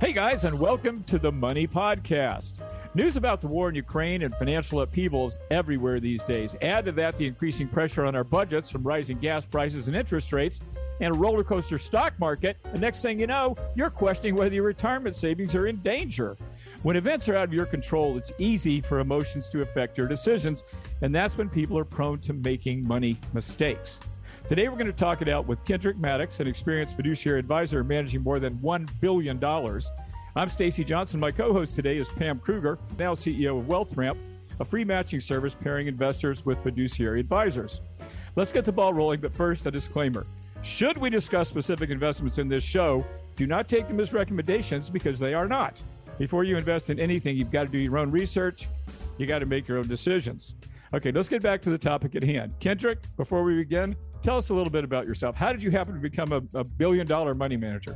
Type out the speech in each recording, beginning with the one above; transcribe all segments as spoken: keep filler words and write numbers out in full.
Hey guys, and welcome to the Money Podcast. News about the war in Ukraine and financial upheavals everywhere these days. Add to that the increasing pressure on our budgets from rising gas prices and interest rates and a roller coaster stock market. And next thing you know, you're questioning whether your retirement savings are in danger. When events are out of your control, it's easy for emotions to affect your decisions. And that's when people are prone to making money mistakes. Today, we're going to talk it out with Kendrick Maddox, an experienced fiduciary advisor managing more than one billion dollars. I'm Stacy Johnson. My co-host today is Pam Kruger, now C E O of WealthRamp, a free matching service pairing investors with fiduciary advisors. Let's get the ball rolling, but first, a disclaimer. Should we discuss specific investments in this show, do not take them as recommendations because they are not. Before you invest in anything, you've got to do your own research. You got to make your own decisions. Okay, let's get back to the topic at hand. Kendrick, before we begin, tell us a little bit about yourself. How did you happen to become a, a billion-dollar money manager?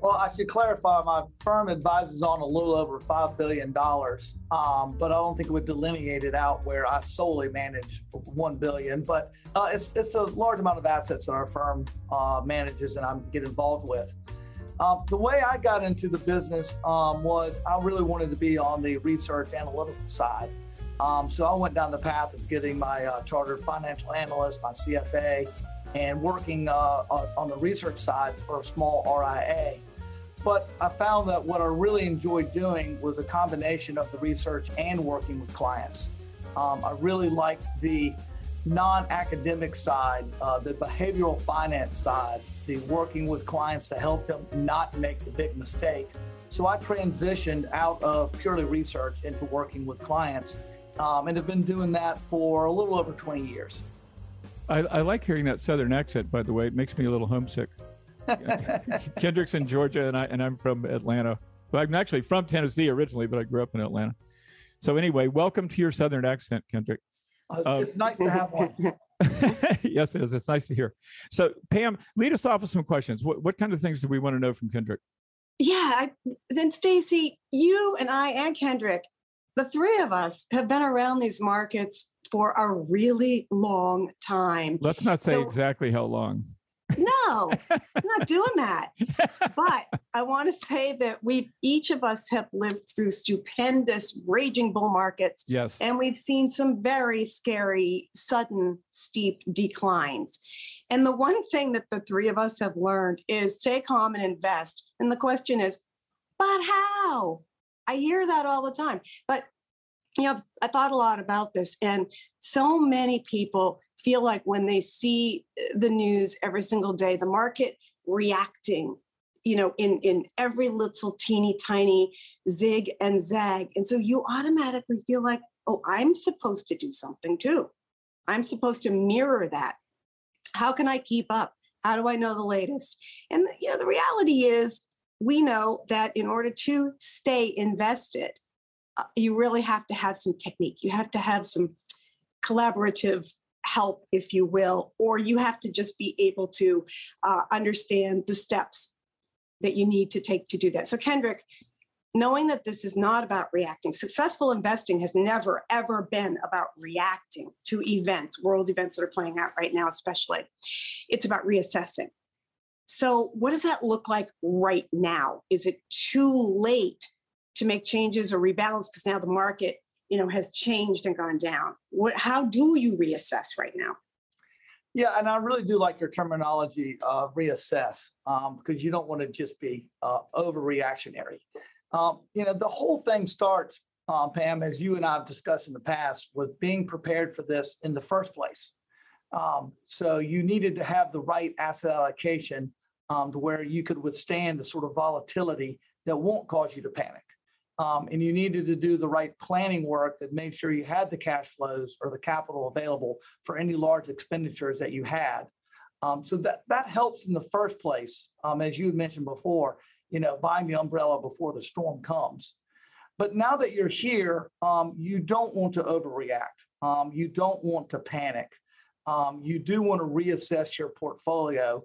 Well, I should clarify, my firm advises on a little over five billion dollars, um, but I don't think we delineated out where I solely manage one billion dollars, but uh, it's, it's a large amount of assets that our firm uh, manages and I get involved with. Uh, the way I got into the business um, was I really wanted to be on the research analytical side. Um, so I went down the path of getting my uh, chartered financial analyst, my C F A, and working uh, on the research side for a small R I A. But I found that what I really enjoyed doing was a combination of the research and working with clients. Um, I really liked the non-academic side, uh, the behavioral finance side, the working with clients to help them not make the big mistake. So I transitioned out of purely research into working with clients. Um, and have been doing that for a little over twenty years. I, I like hearing that Southern accent, by the way. It makes me a little homesick. Kendrick's in Georgia, and, I, and I'm from Atlanta. Well, I'm actually from Tennessee originally, but I grew up in Atlanta. So anyway, welcome to your Southern accent, Kendrick. Uh, uh, it's nice to have one. Yes, it is. It's nice to hear. So, Pam, lead us off with some questions. What, what kind of things do we want to know from Kendrick? Yeah. I, then, Stacy, you and I and Kendrick, the three of us have been around these markets for a really long time. Let's not say so, exactly how long. No, I'm not doing that. But I want to say that we each of us have lived through stupendous raging bull markets. Yes. And we've seen some very scary, sudden, steep declines. And the one thing that the three of us have learned is stay calm and invest. And the question is, but how? I hear that all the time, but you know, I thought a lot about this, and so many people feel like when they see the news every single day, the market reacting, you know, in, in every little teeny tiny zig and zag. And so you automatically feel like, oh, I'm supposed to do something too. I'm supposed to mirror that. How can I keep up? How do I know the latest? And you know, the reality is, we know that in order to stay invested, uh, you really have to have some technique. You have to have some collaborative help, if you will, or you have to just be able to uh, understand the steps that you need to take to do that. So Kendrick, knowing that this is not about reacting, successful investing has never, ever been about reacting to events, world events that are playing out right now, especially. It's about reassessing. So what does that look like right now? Is it too late to make changes or rebalance because now the market, you know, has changed and gone down? What, how do you reassess right now? Yeah, and I really do like your terminology, uh, reassess, um, because you don't want to just be uh, overreactionary. Um, you know, the whole thing starts, uh, Pam, as you and I have discussed in the past, with being prepared for this in the first place. Um, so you needed to have the right asset allocation Um, to where you could withstand the sort of volatility that won't cause you to panic. Um, and you needed to do the right planning work that made sure you had the cash flows or the capital available for any large expenditures that you had. Um, so that, that helps in the first place, um, as you mentioned before, you know, buying the umbrella before the storm comes. But now that you're here, um, you don't want to overreact. Um, you don't want to panic. Um, you do want to reassess your portfolio.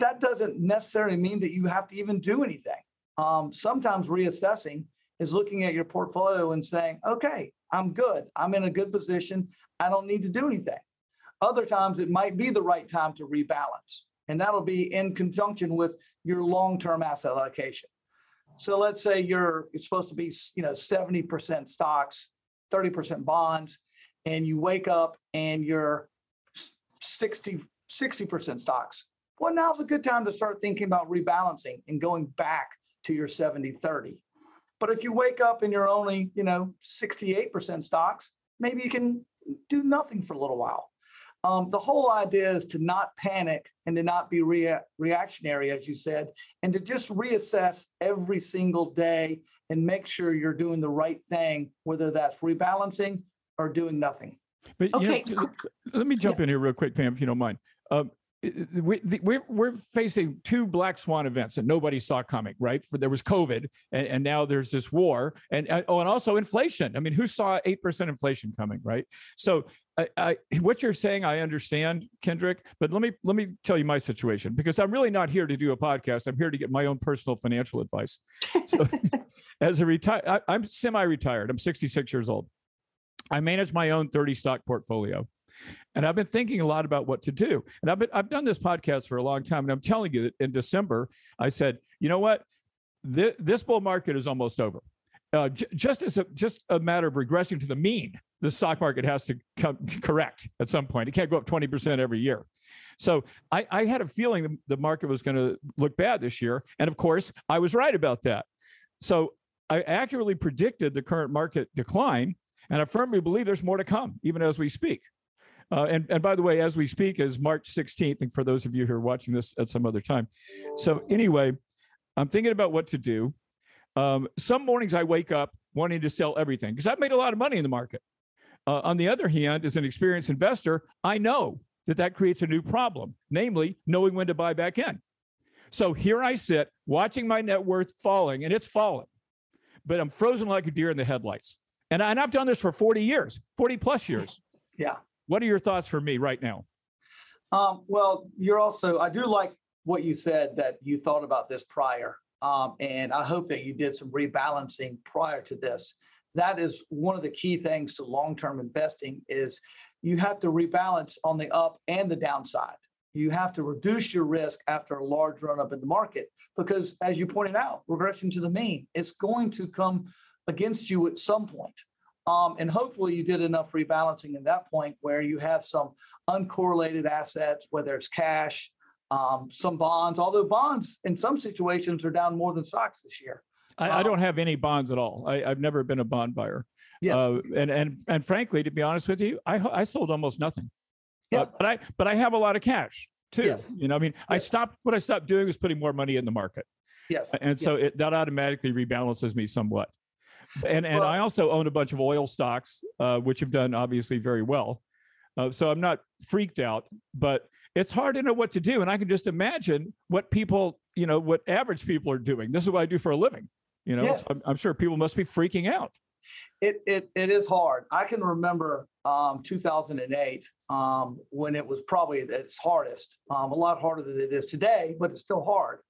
That doesn't necessarily mean that you have to even do anything. Um, sometimes reassessing is looking at your portfolio and saying, okay, I'm good. I'm in a good position. I don't need to do anything. Other times it might be the right time to rebalance, and that'll be in conjunction with your long-term asset allocation. So let's say you're it's supposed to be, you know, seventy percent stocks, thirty percent bonds, and you wake up and you're sixty percent stocks. Well, now's a good time to start thinking about rebalancing and going back to your seventy thirty. But if you wake up and you're only, you know, sixty-eight percent stocks, maybe you can do nothing for a little while. Um, the whole idea is to not panic and to not be rea- reactionary, as you said, and to just reassess every single day and make sure you're doing the right thing, whether that's rebalancing or doing nothing. But okay. You know, let me jump yeah. in here real quick, Pam, if you don't mind. Um, we, the, we're, we're facing two black swan events that nobody saw coming, right? For, there was COVID, and, and now there's this war, and uh, oh, and also inflation. I mean, who saw eight percent inflation coming, right? So I, I, what you're saying, I understand, Kendrick, but let me let me tell you my situation, because I'm really not here to do a podcast. I'm here to get my own personal financial advice. So as a retire, I, I'm semi-retired. I'm sixty-six years old. I manage my own thirty stock portfolio. And I've been thinking a lot about what to do. And I've been, I've done this podcast for a long time. And I'm telling you that in December, I said, you know what? This, this bull market is almost over. Uh, j- just as a, just a matter of regressing to the mean, the stock market has to come correct at some point. It can't go up twenty percent every year. So I, I had a feeling the market was going to look bad this year. And of course, I was right about that. So I accurately predicted the current market decline. And I firmly believe there's more to come, even as we speak. Uh, and, and by the way, as we speak is March sixteenth, and for those of you who are watching this at some other time. So anyway, I'm thinking about what to do. Um, some mornings I wake up wanting to sell everything because I've made a lot of money in the market. Uh, on the other hand, as an experienced investor, I know that that creates a new problem, namely knowing when to buy back in. So here I sit watching my net worth falling, and it's falling, but I'm frozen like a deer in the headlights. And, I, and I've done this for forty years, forty plus years. Yeah. What are your thoughts for me right now? Um, well, you're also, I do like what you said that you thought about this prior. Um, and I hope that you did some rebalancing prior to this. That is one of the key things to long-term investing is you have to rebalance on the up and the downside. You have to reduce your risk after a large run-up in the market, because as you pointed out, regression to the mean, it's going to come against you at some point. Um, and hopefully you did enough rebalancing at that point where you have some uncorrelated assets, whether it's cash, um, some bonds, although bonds in some situations are down more than stocks this year. I, um, I don't have any bonds at all. I, I've never been a bond buyer. Yes. Uh, and, and, and frankly, to be honest with you, I, I sold almost nothing, yeah. uh, but I, but I have a lot of cash too. Yes. You know, I mean, yes. I stopped, what I stopped doing was putting more money in the market. Yes. And so yes. It, that automatically rebalances me somewhat. And and well, I also own a bunch of oil stocks, uh, which have done obviously very well. Uh, so I'm not freaked out, but it's hard to know what to do. And I can just imagine what people, you know, what average people are doing. This is what I do for a living. You know, yes. so I'm, I'm sure people must be freaking out. It it it is hard. I can remember um, two thousand eight um, when it was probably at its hardest, um, a lot harder than it is today, but it's still hard.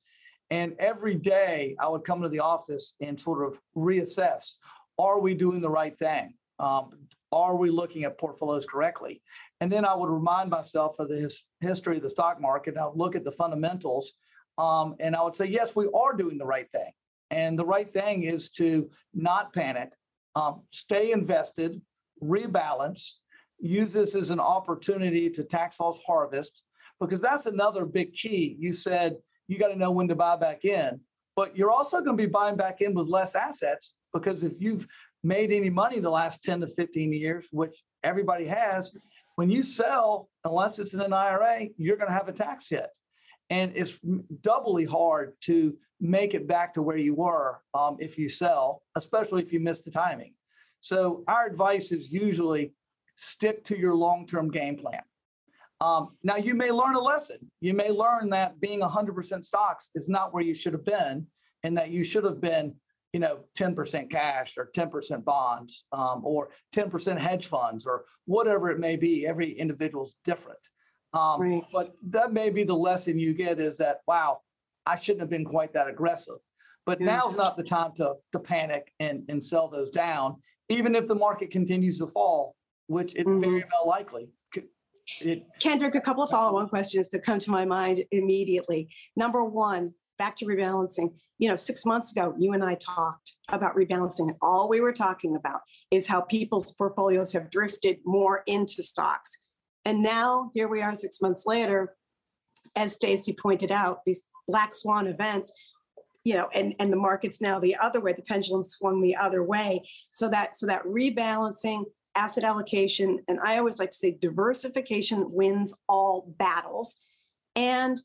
And every day I would come to the office and sort of reassess, are we doing the right thing? Um, are we looking at portfolios correctly? And then I would remind myself of the his, history of the stock market. And I would look at the fundamentals um, and I would say, yes, we are doing the right thing. And the right thing is to not panic, um, stay invested, rebalance, use this as an opportunity to tax loss harvest, because that's another big key. You said, you got to know when to buy back in, but you're also going to be buying back in with less assets, because if you've made any money the last ten to fifteen years, which everybody has, when you sell, unless it's in an I R A, you're going to have a tax hit. And it's doubly hard to make it back to where you were um, if you sell, especially if you miss the timing. So our advice is usually stick to your long-term game plan. Um, now, you may learn a lesson. You may learn that being one hundred percent stocks is not where you should have been, and that you should have been, you know, ten percent cash or ten percent bonds um, or ten percent hedge funds or whatever it may be. Every individual is different. Um, right. But that may be the lesson you get is that, wow, I shouldn't have been quite that aggressive. But yeah. Now's not the time to, to panic and, and sell those down, even if the market continues to fall, which it's mm-hmm. very well likely. It, Kendrick, a couple of follow-on questions that come to my mind immediately. Number one, back to rebalancing. You know, six months ago, you and I talked about rebalancing. All we were talking about is how people's portfolios have drifted more into stocks. And now here we are six months later, as Stacy pointed out, these black swan events, you know, and, and the market's now the other way, the pendulum swung the other way. So that, so that rebalancing, asset allocation, and I always like to say diversification wins all battles. And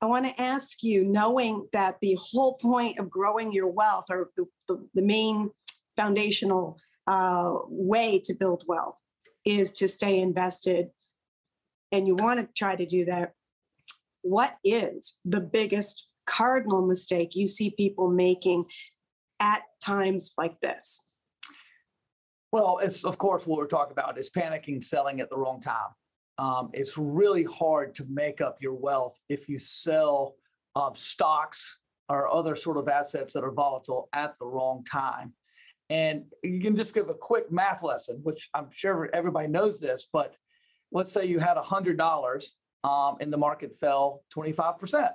I want to ask you, knowing that the whole point of growing your wealth, or the, the, the main foundational uh, way to build wealth, is to stay invested, and you want to try to do that, what is the biggest cardinal mistake you see people making at times like this? Well, it's, of course, what we're talking about is panicking, selling at the wrong time. Um, it's really hard to make up your wealth if you sell uh, stocks or other sort of assets that are volatile at the wrong time. And you can just give a quick math lesson, which I'm sure everybody knows this, but let's say you had one hundred dollars um, and the market fell twenty-five percent.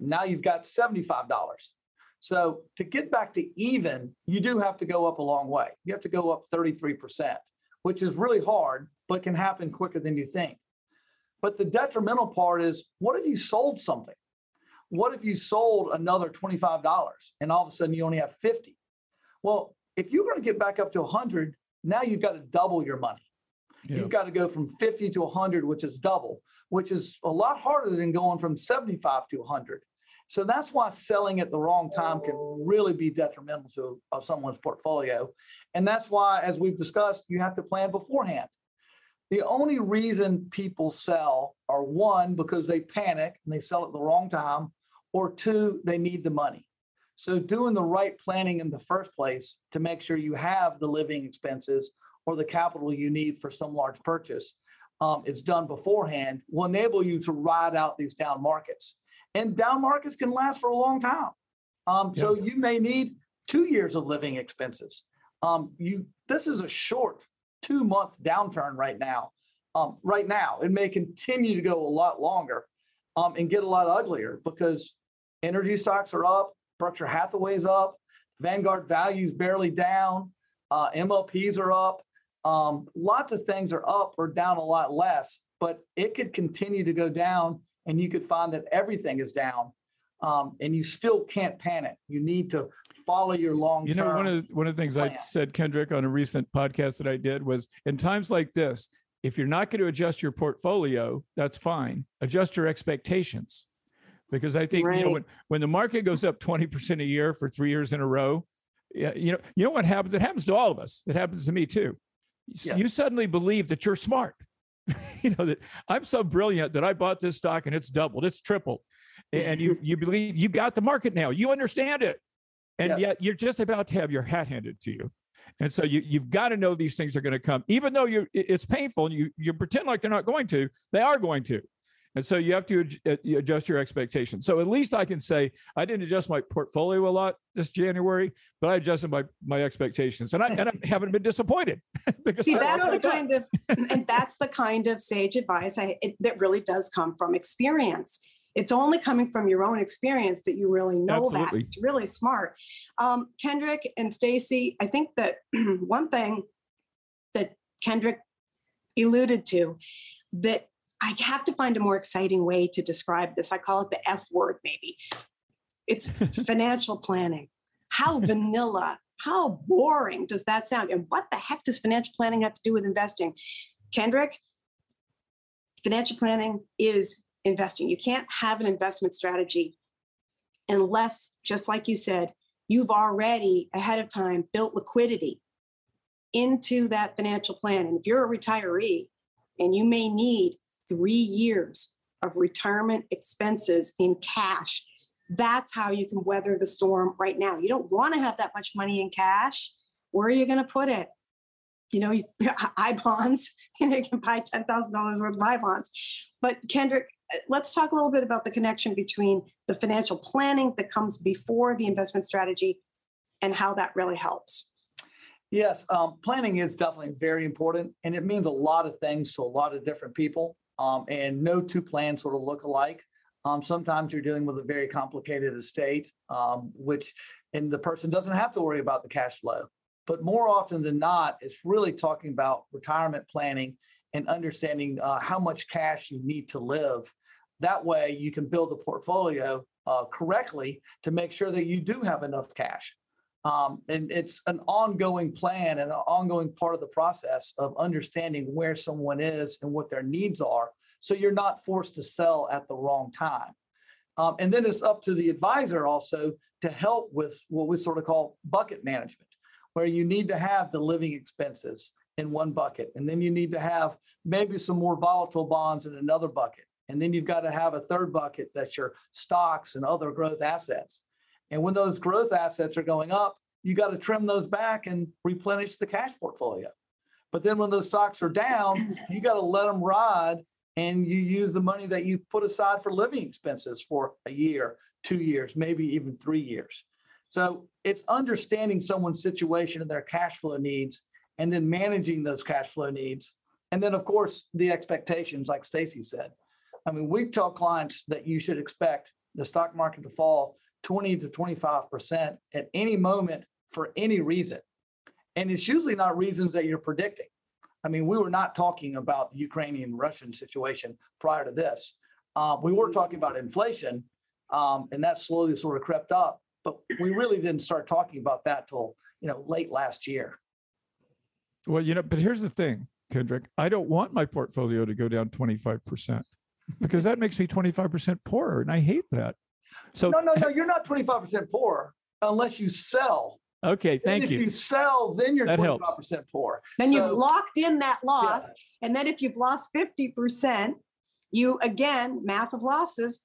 Now you've got seventy-five dollars. So to get back to even, you do have to go up a long way. You have to go up thirty-three percent, which is really hard, but can happen quicker than you think. But the detrimental part is, what if you sold something? What if you sold another twenty-five dollars and all of a sudden you only have fifty? Well, if you're going to get back up to one hundred, now you've got to double your money. Yeah. You've got to go from fifty to one hundred, which is double, which is a lot harder than going from seventy-five to one hundred. So that's why selling at the wrong time can really be detrimental to of someone's portfolio. And that's why, as we've discussed, you have to plan beforehand. The only reason people sell are, one, because they panic and they sell at the wrong time, or two, they need the money. So doing the right planning in the first place to make sure you have the living expenses or the capital you need for some large purchase um, is done beforehand, will enable you to ride out these down markets. And down markets can last for a long time. Um, yeah. So you may need two years of living expenses. Um, you this is a short two-month downturn right now. Um, right now, it may continue to go a lot longer um, and get a lot uglier, because energy stocks are up, Berkshire Hathaway's up, Vanguard value's barely down, uh, M L Ps are up. Um, lots of things are up or down a lot less, but it could continue to go down. And you could find that everything is down, um, and you still can't panic. You need to follow your long-term. You know, one of the, one of the things plan. I said, Kendrick, on a recent podcast that I did was, in times like this, if you're not going to adjust your portfolio, that's fine. Adjust your expectations, because I think right. you know when, when the market goes up twenty percent a year for three years in a row, you know, you know what happens? It happens to all of us. It happens to me too. Yes. You suddenly believe that you're smart. You know, that I'm so brilliant that I bought this stock and it's doubled, it's tripled. And you you believe you got the market now, you understand it. And yes. yet you're just about to have your hat handed to you. And so you, you've got to know these things are going to come, even though you it's painful and you, you pretend like they're not going to, they are going to. And so you have to ad- adjust your expectations. So at least I can say I didn't adjust my portfolio a lot this January, but I adjusted my, my expectations, and I, and I haven't been disappointed. Because See, that's the kind of, and that's the kind of sage advice I, it, that really does come from experience. It's only coming from your own experience that you really know Absolutely. that. It's really smart. Um, Kendrick and Stacy, I think that one thing that Kendrick alluded to, that I have to find a more exciting way to describe this. I call it the F word, maybe. It's financial planning. How vanilla, how boring does that sound? And what the heck does financial planning have to do with investing? Kendrick, financial planning is investing. You can't have an investment strategy unless, just like you said, you've already ahead of time built liquidity into that financial plan. And if you're a retiree and you may need three years of retirement expenses in cash, that's how you can weather the storm right now. You don't want to have that much money in cash. Where are you going to put it? You know, you, I bonds, you know, you can buy ten thousand dollars worth of I bonds. But Kendrick, let's talk a little bit about the connection between the financial planning that comes before the investment strategy and how that really helps. Yes, um, planning is definitely very important, and it means a lot of things to a lot of different people. Um, and no two plans sort of look alike. Um, sometimes you're dealing with a very complicated estate, um, which, and the person doesn't have to worry about the cash flow. But more often than not, it's really talking about retirement planning and understanding uh, how much cash you need to live. That way you can build a portfolio uh, correctly to make sure that you do have enough cash. Um, and it's an ongoing plan and an ongoing part of the process of understanding where someone is and what their needs are, so you're not forced to sell at the wrong time. Um, and then it's up to the advisor also to help with what we sort of call bucket management, where you need to have the living expenses in one bucket, and then you need to have maybe some more volatile bonds in another bucket. And then you've got to have a third bucket that's your stocks and other growth assets. And when those growth assets are going up, you got to trim those back and replenish the cash portfolio. But then when those stocks are down, you got to let them ride, and you use the money that you put aside for living expenses for a year, two years, maybe even three years. So it's understanding someone's situation and their cash flow needs, and then managing those cash flow needs. And then, of course, the expectations, like Stacy said. I mean, we tell clients that you should expect the stock market to fall twenty to twenty-five percent at any moment for any reason. And it's usually not reasons that you're predicting. I mean, we were not talking about the Ukrainian-Russian situation prior to this. Uh, we were talking about inflation, um, and that slowly sort of crept up. But we really didn't start talking about that till, you know, late last year. Well, you know, but here's the thing, Kendrick. I don't want my portfolio to go down twenty-five percent because that makes me twenty-five percent poorer, and I hate that. So no, no, no, you're not twenty-five percent poor unless you sell. Okay, thank if you. If you sell, then you're that twenty-five percent helps. Poor. Then so, you've locked in that loss. Yeah. And then if you've lost fifty percent, you, again, math of losses,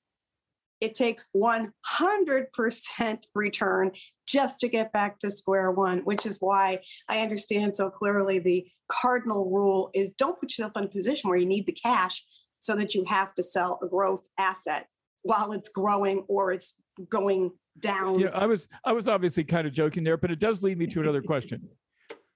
it takes one hundred percent return just to get back to square one, which is why I understand so clearly the cardinal rule is don't put yourself in a position where you need the cash so that you have to sell a growth asset while it's growing or it's going down. Yeah, I was I was obviously kind of joking there, but it does lead me to another question.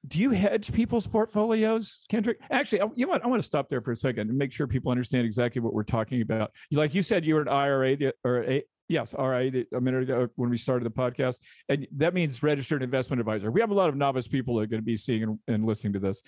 Do you hedge people's portfolios, Kendrick? Actually, you know what? I want to stop there for a second and make sure people understand exactly what we're talking about. Like you said, you were an I R A or a, yes, R I A a minute ago when we started the podcast, and that means registered investment advisor. We have a lot of novice people that are going to be seeing and, and listening to this.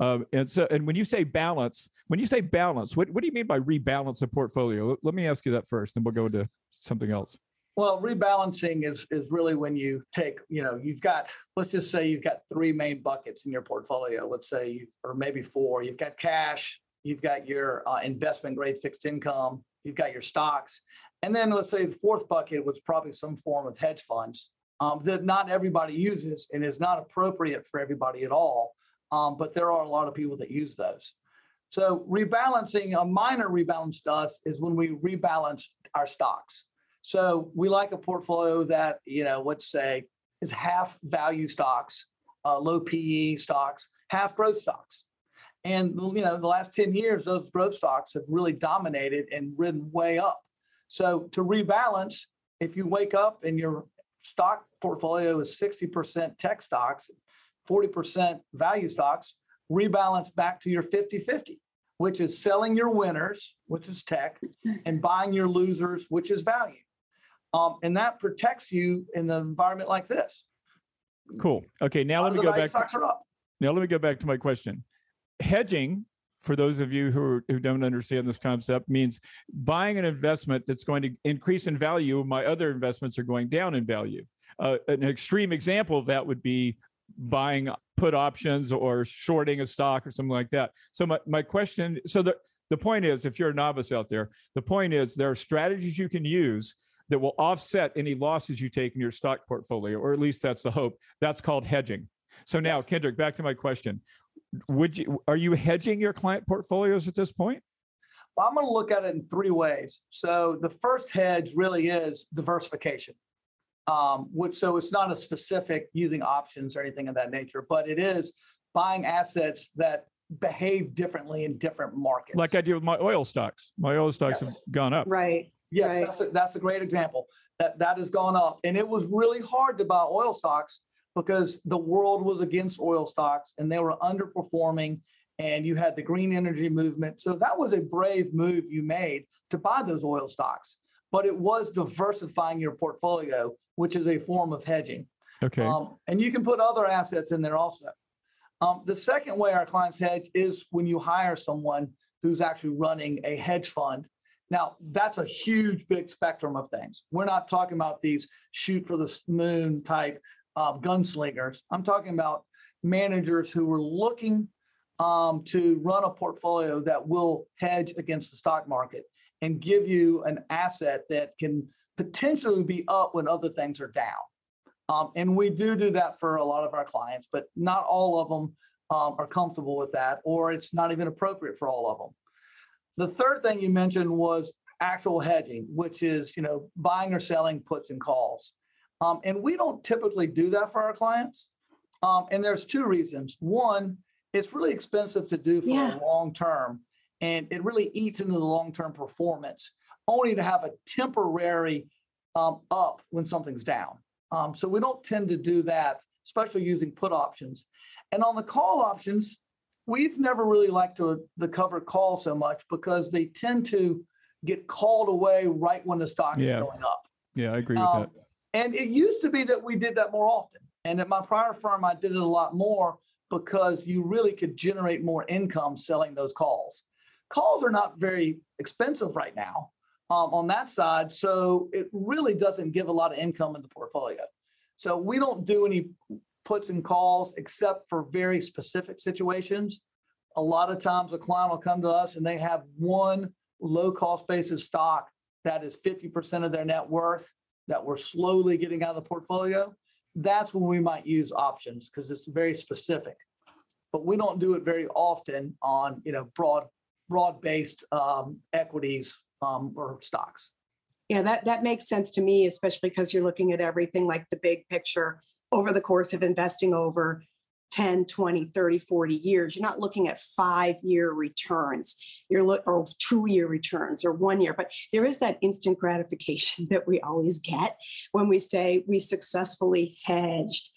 Um, and so, and when you say balance, when you say balance, what, what do you mean by rebalance a portfolio? Let me ask you that first, then we'll go into something else. Well, rebalancing is is really when you take, you know, you've got, let's just say you've got three main buckets in your portfolio, let's say, you, or maybe four. You've got cash, you've got your uh, investment grade fixed income, you've got your stocks. And then let's say the fourth bucket was probably some form of hedge funds um, that not everybody uses and is not appropriate for everybody at all. Um, but there are a lot of people that use those. So rebalancing, a minor rebalance to us is when we rebalance our stocks. So we like a portfolio that, you know, let's say is half value stocks, uh, low P E stocks, half growth stocks. And, you know, the last ten years, those growth stocks have really dominated and ridden way up. So to rebalance, if you wake up and your stock portfolio is sixty percent tech stocks, forty percent value stocks, rebalance back to your fifty-fifty. Which is selling your winners, which is tech, and buying your losers, which is value. Um, and that protects you in the environment like this. Cool. Okay. Now let me go back. To, now let me go back to my question. Hedging, for those of you who are, who don't understand this concept, means buying an investment that's going to increase in value. My other investments are going down in value. Uh, an extreme example of that would be buying put options or shorting a stock or something like that. So my, my question, so the, the point is, if you're a novice out there, the point is there are strategies you can use that will offset any losses you take in your stock portfolio, or at least that's the hope. That's called hedging. So now, Kendrick, back to my question. Would you, are you hedging your client portfolios at this point? Well, I'm going to look at it in three ways. So the first hedge really is diversification. Um, which, so it's not a specific using options or anything of that nature, but it is buying assets that behave differently in different markets. Like I do with my oil stocks. My oil stocks yes. have gone up. Right. Yes, right. That's, a, that's a great example. That that has gone up. And it was really hard to buy oil stocks because the world was against oil stocks and they were underperforming, and you had the green energy movement. So that was a brave move you made to buy those oil stocks. but it was diversifying your portfolio, which is a form of hedging. Okay. Um, and you can put other assets in there also. Um, the second way our clients hedge is when you hire someone who's actually running a hedge fund. Now, that's a huge, big spectrum of things. We're not talking about these shoot for the moon type uh, gunslingers. I'm talking about managers who are looking um, to run a portfolio that will hedge against the stock market and give you an asset that can potentially be up when other things are down. Um, and we do do that for a lot of our clients, but not all of them um, are comfortable with that, or it's not even appropriate for all of them. The third thing you mentioned was actual hedging, which is, you know, buying or selling puts and calls. Um, and we don't typically do that for our clients. Um, and there's two reasons. One, it's really expensive to do for yeah. the long term, and it really eats into the long-term performance, only to have a temporary um, up when something's down. Um, so we don't tend to do that, especially using put options. And on the call options, we've never really liked to, to cover call so much because they tend to get called away right when the stock yeah. is going up. Yeah, I agree um, with that. And it used to be that we did that more often. And at my prior firm, I did it a lot more because you really could generate more income selling those calls. Calls are not very expensive right now um, on that side, so it really doesn't give a lot of income in the portfolio. So we don't do any puts and calls except for very specific situations. A lot of times a client will come to us and they have one low-cost basis stock that is fifty percent of their net worth that we're slowly getting out of the portfolio. That's when we might use options because it's very specific. But we don't do it very often on, you know, broad broad-based um, equities um, or stocks. Yeah, that, that makes sense to me, especially because you're looking at everything like the big picture over the course of investing over ten, twenty, thirty, forty years. You're not looking at five-year returns, you're lo- or two-year returns or one year. But there is that instant gratification that we always get when we say we successfully hedged.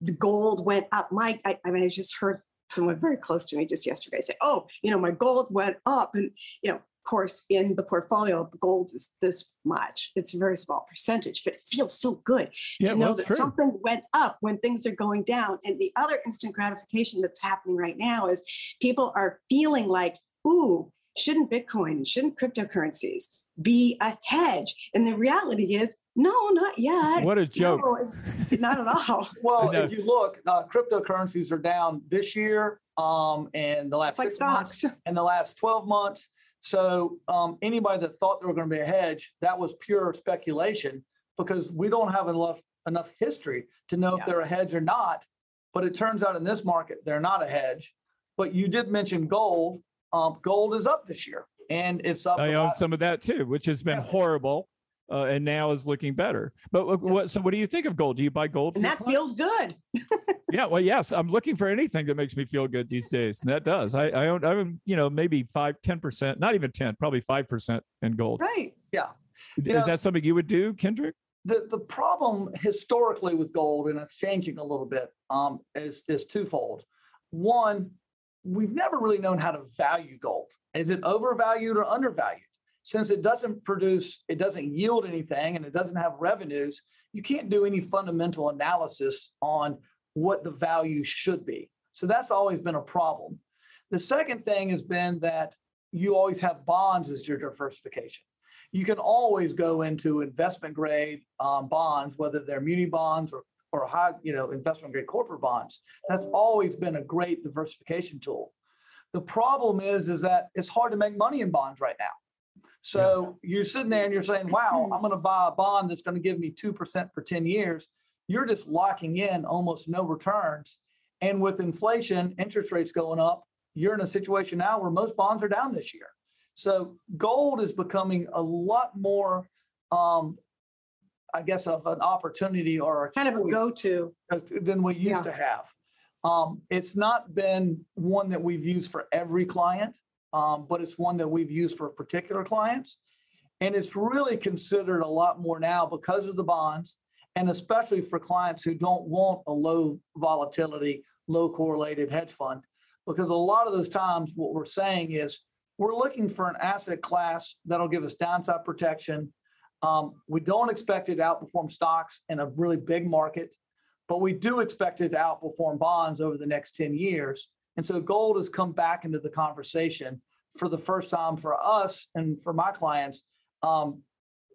The gold went up. Mike, I, I mean, I just heard someone very close to me just yesterday said, oh, you know, my gold went up. And, you know, of course, in the portfolio, the gold is this much. It's a very small percentage, but it feels so good yeah, to know that true. something went up when things are going down. And the other instant gratification that's happening right now is people are feeling like, ooh, shouldn't Bitcoin, shouldn't cryptocurrencies be a hedge? And the reality is, no, not yet. What a joke. No, it's not at all. Well, if you look, uh, cryptocurrencies are down this year um, and the last like six stocks. months and the last twelve months. So um, anybody that thought there were going to be a hedge, that was pure speculation because we don't have enough, enough history to know yeah. if they're a hedge or not. But it turns out in this market, they're not a hedge. But you did mention gold. Um, gold is up this year. And it's up. I own some of that too, which has been yeah. horrible. Uh, and now is looking better. But what, so what do you think of gold? Do you buy gold? And that feels good. yeah. Well, yes. I'm looking for anything that makes me feel good these days. And that does. I, I own, I own, you know, maybe five, ten percent, not even ten, probably five percent in gold. Right. Yeah. Is you know, that something you would do, Kendrick? The the problem historically with gold, and it's changing a little bit, um, is, is twofold. One, we've never really known how to value gold. Is it overvalued or undervalued? Since it doesn't produce, it doesn't yield anything, and it doesn't have revenues, you can't do any fundamental analysis on what the value should be. So that's always been a problem. The second thing has been that you always have bonds as your diversification. You can always go into investment grade um, bonds, whether they're muni bonds or, or high, you know, investment grade corporate bonds. That's always been a great diversification tool. The problem is, is that it's hard to make money in bonds right now. So yeah. you're sitting there and you're saying, wow, I'm going to buy a bond that's going to give me two percent for ten years. You're just locking in almost no returns. And with inflation, interest rates going up, you're in a situation now where most bonds are down this year. So gold is becoming a lot more, um, I guess, of an opportunity or a kind of a go-to than we used yeah. to have. Um, it's not been one that we've used for every client. Um, but it's one that we've used for particular clients. And it's really considered a lot more now because of the bonds, and especially for clients who don't want a low volatility, low correlated hedge fund. Because a lot of those times what we're saying is we're looking for an asset class that'll give us downside protection, Um, we don't expect it to outperform stocks in a really big market, but we do expect it to outperform bonds over the next ten years. And so gold has come back into the conversation for the first time for us and for my clients, um,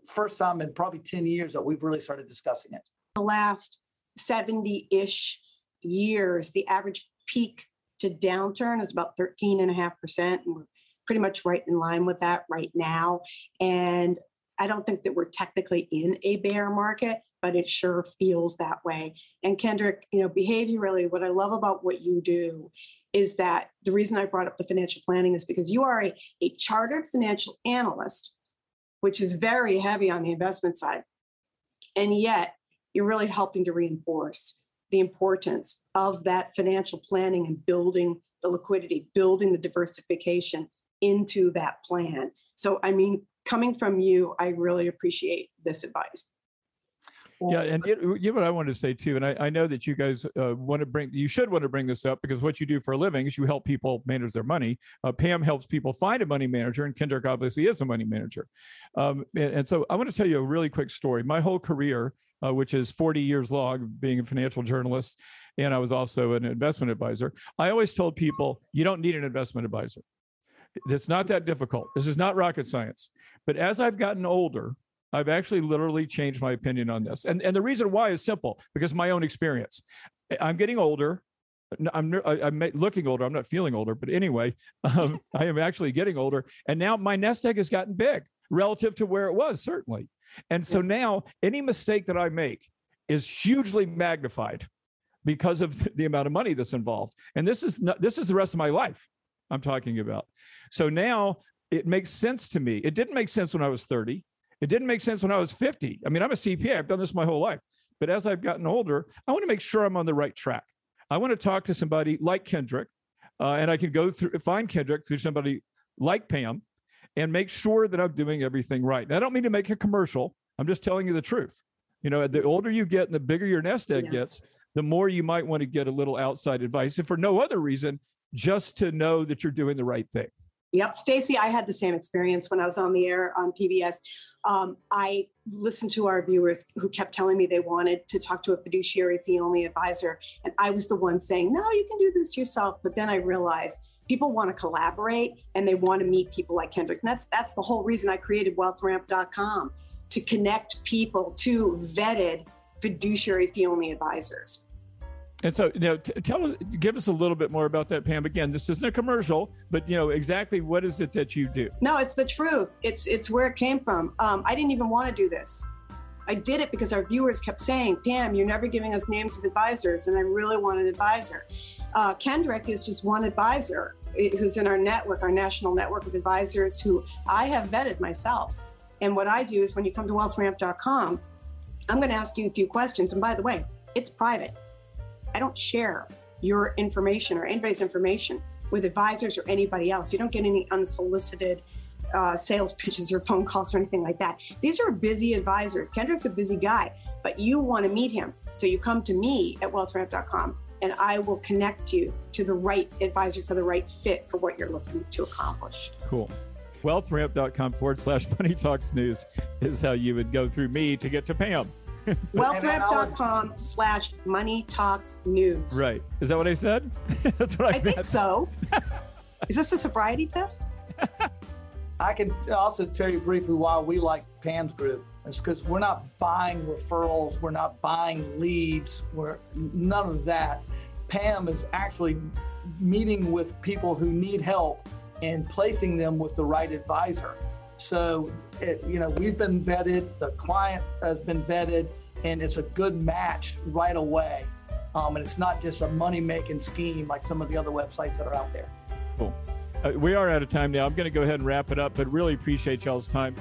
first time in probably ten years that we've really started discussing it. The last seventy-ish years, the average peak to downturn is about thirteen and a half percent. And we're pretty much right in line with that right now. And I don't think that we're technically in a bear market, but it sure feels that way. And Kendrick, you know, behaviorally, what I love about what you do is that the reason I brought up the financial planning is because you are a, a chartered financial analyst, which is very heavy on the investment side. And yet you're really helping to reinforce the importance of that financial planning and building the liquidity, building the diversification into that plan. So, I mean, coming from you, I really appreciate this advice. Yeah. And you know what I wanted to say too, and I, I know that you guys uh, want to bring, you should want to bring this up because what you do for a living is you help people manage their money. Uh, Pam helps people find a money manager, and Kendrick obviously is a money manager. Um, and, and so I want to tell you a really quick story. My whole career, uh, which is forty years long, being a financial journalist, and I was also an investment advisor, I always told people, you don't need an investment advisor. It's not that difficult. This is not rocket science. But as I've gotten older, I've actually literally changed my opinion on this. And, and the reason why is simple, because my own experience. I'm getting older. I'm, I'm looking older. I'm not feeling older. But anyway, um, I am actually getting older. And now my nest egg has gotten big relative to where it was, certainly. And so now any mistake that I make is hugely magnified because of the amount of money that's involved. And this is not, this is the rest of my life I'm talking about. So now it makes sense to me. It didn't make sense when I was thirty. It didn't make sense when I was fifty. I mean, I'm a C P A. I've done this my whole life. But as I've gotten older, I want to make sure I'm on the right track. I want to talk to somebody like Kendrick, uh, and I can go through, find Kendrick through somebody like Pam and make sure that I'm doing everything right. And I don't mean to make a commercial. I'm just telling you the truth. You know, the older you get and the bigger your nest egg yeah. gets, the more you might want to get a little outside advice, if for no other reason, just to know that you're doing the right thing. Yep. Stacy, I had the same experience when I was on the air on P B S. Um, I listened to our viewers who kept telling me they wanted to talk to a fiduciary fee-only advisor. And I was the one saying, no, you can do this yourself. But then I realized people want to collaborate and they want to meet people like Kendrick. And that's, that's the whole reason I created Wealth Ramp dot com, to connect people to vetted fiduciary fee-only advisors. And so, you know, t- tell, give us a little bit more about that, Pam. Again, this isn't a commercial, but, you know, exactly what is it that you do? No, it's the truth. It's it's where it came from. Um, I didn't even want to do this. I did it because our viewers kept saying, Pam, you're never giving us names of advisors. And I really want an advisor. Uh, Kendrick is just one advisor who's in our network, our national network of advisors who I have vetted myself. And what I do is when you come to Wealth Ramp dot com, I'm going to ask you a few questions. And by the way, it's private. I don't share your information or anybody's information with advisors or anybody else. You don't get any unsolicited uh, sales pitches or phone calls or anything like that. These are busy advisors. Kendrick's a busy guy, but you want to meet him. So you come to me at Wealth Ramp dot com and I will connect you to the right advisor for the right fit for what you're looking to accomplish. Cool. Wealth Ramp dot com forward slash Money Talks News is how you would go through me to get to Pam. Wealth Ramp dot com slash Money Talks News. Right. Is that what I said? That's what I, I think so. Is this a sobriety test? I can also tell you briefly why we like Pam's group. It's because we're not buying referrals. We're not buying leads. We're none of that. Pam is actually meeting with people who need help and placing them with the right advisor. So, it, you know, we've been vetted, the client has been vetted, and it's a good match right away. Um, and it's not just a money-making scheme like some of the other websites that are out there. Cool. Uh, we are out of time now. I'm going to go ahead and wrap it up, but really appreciate y'all's time.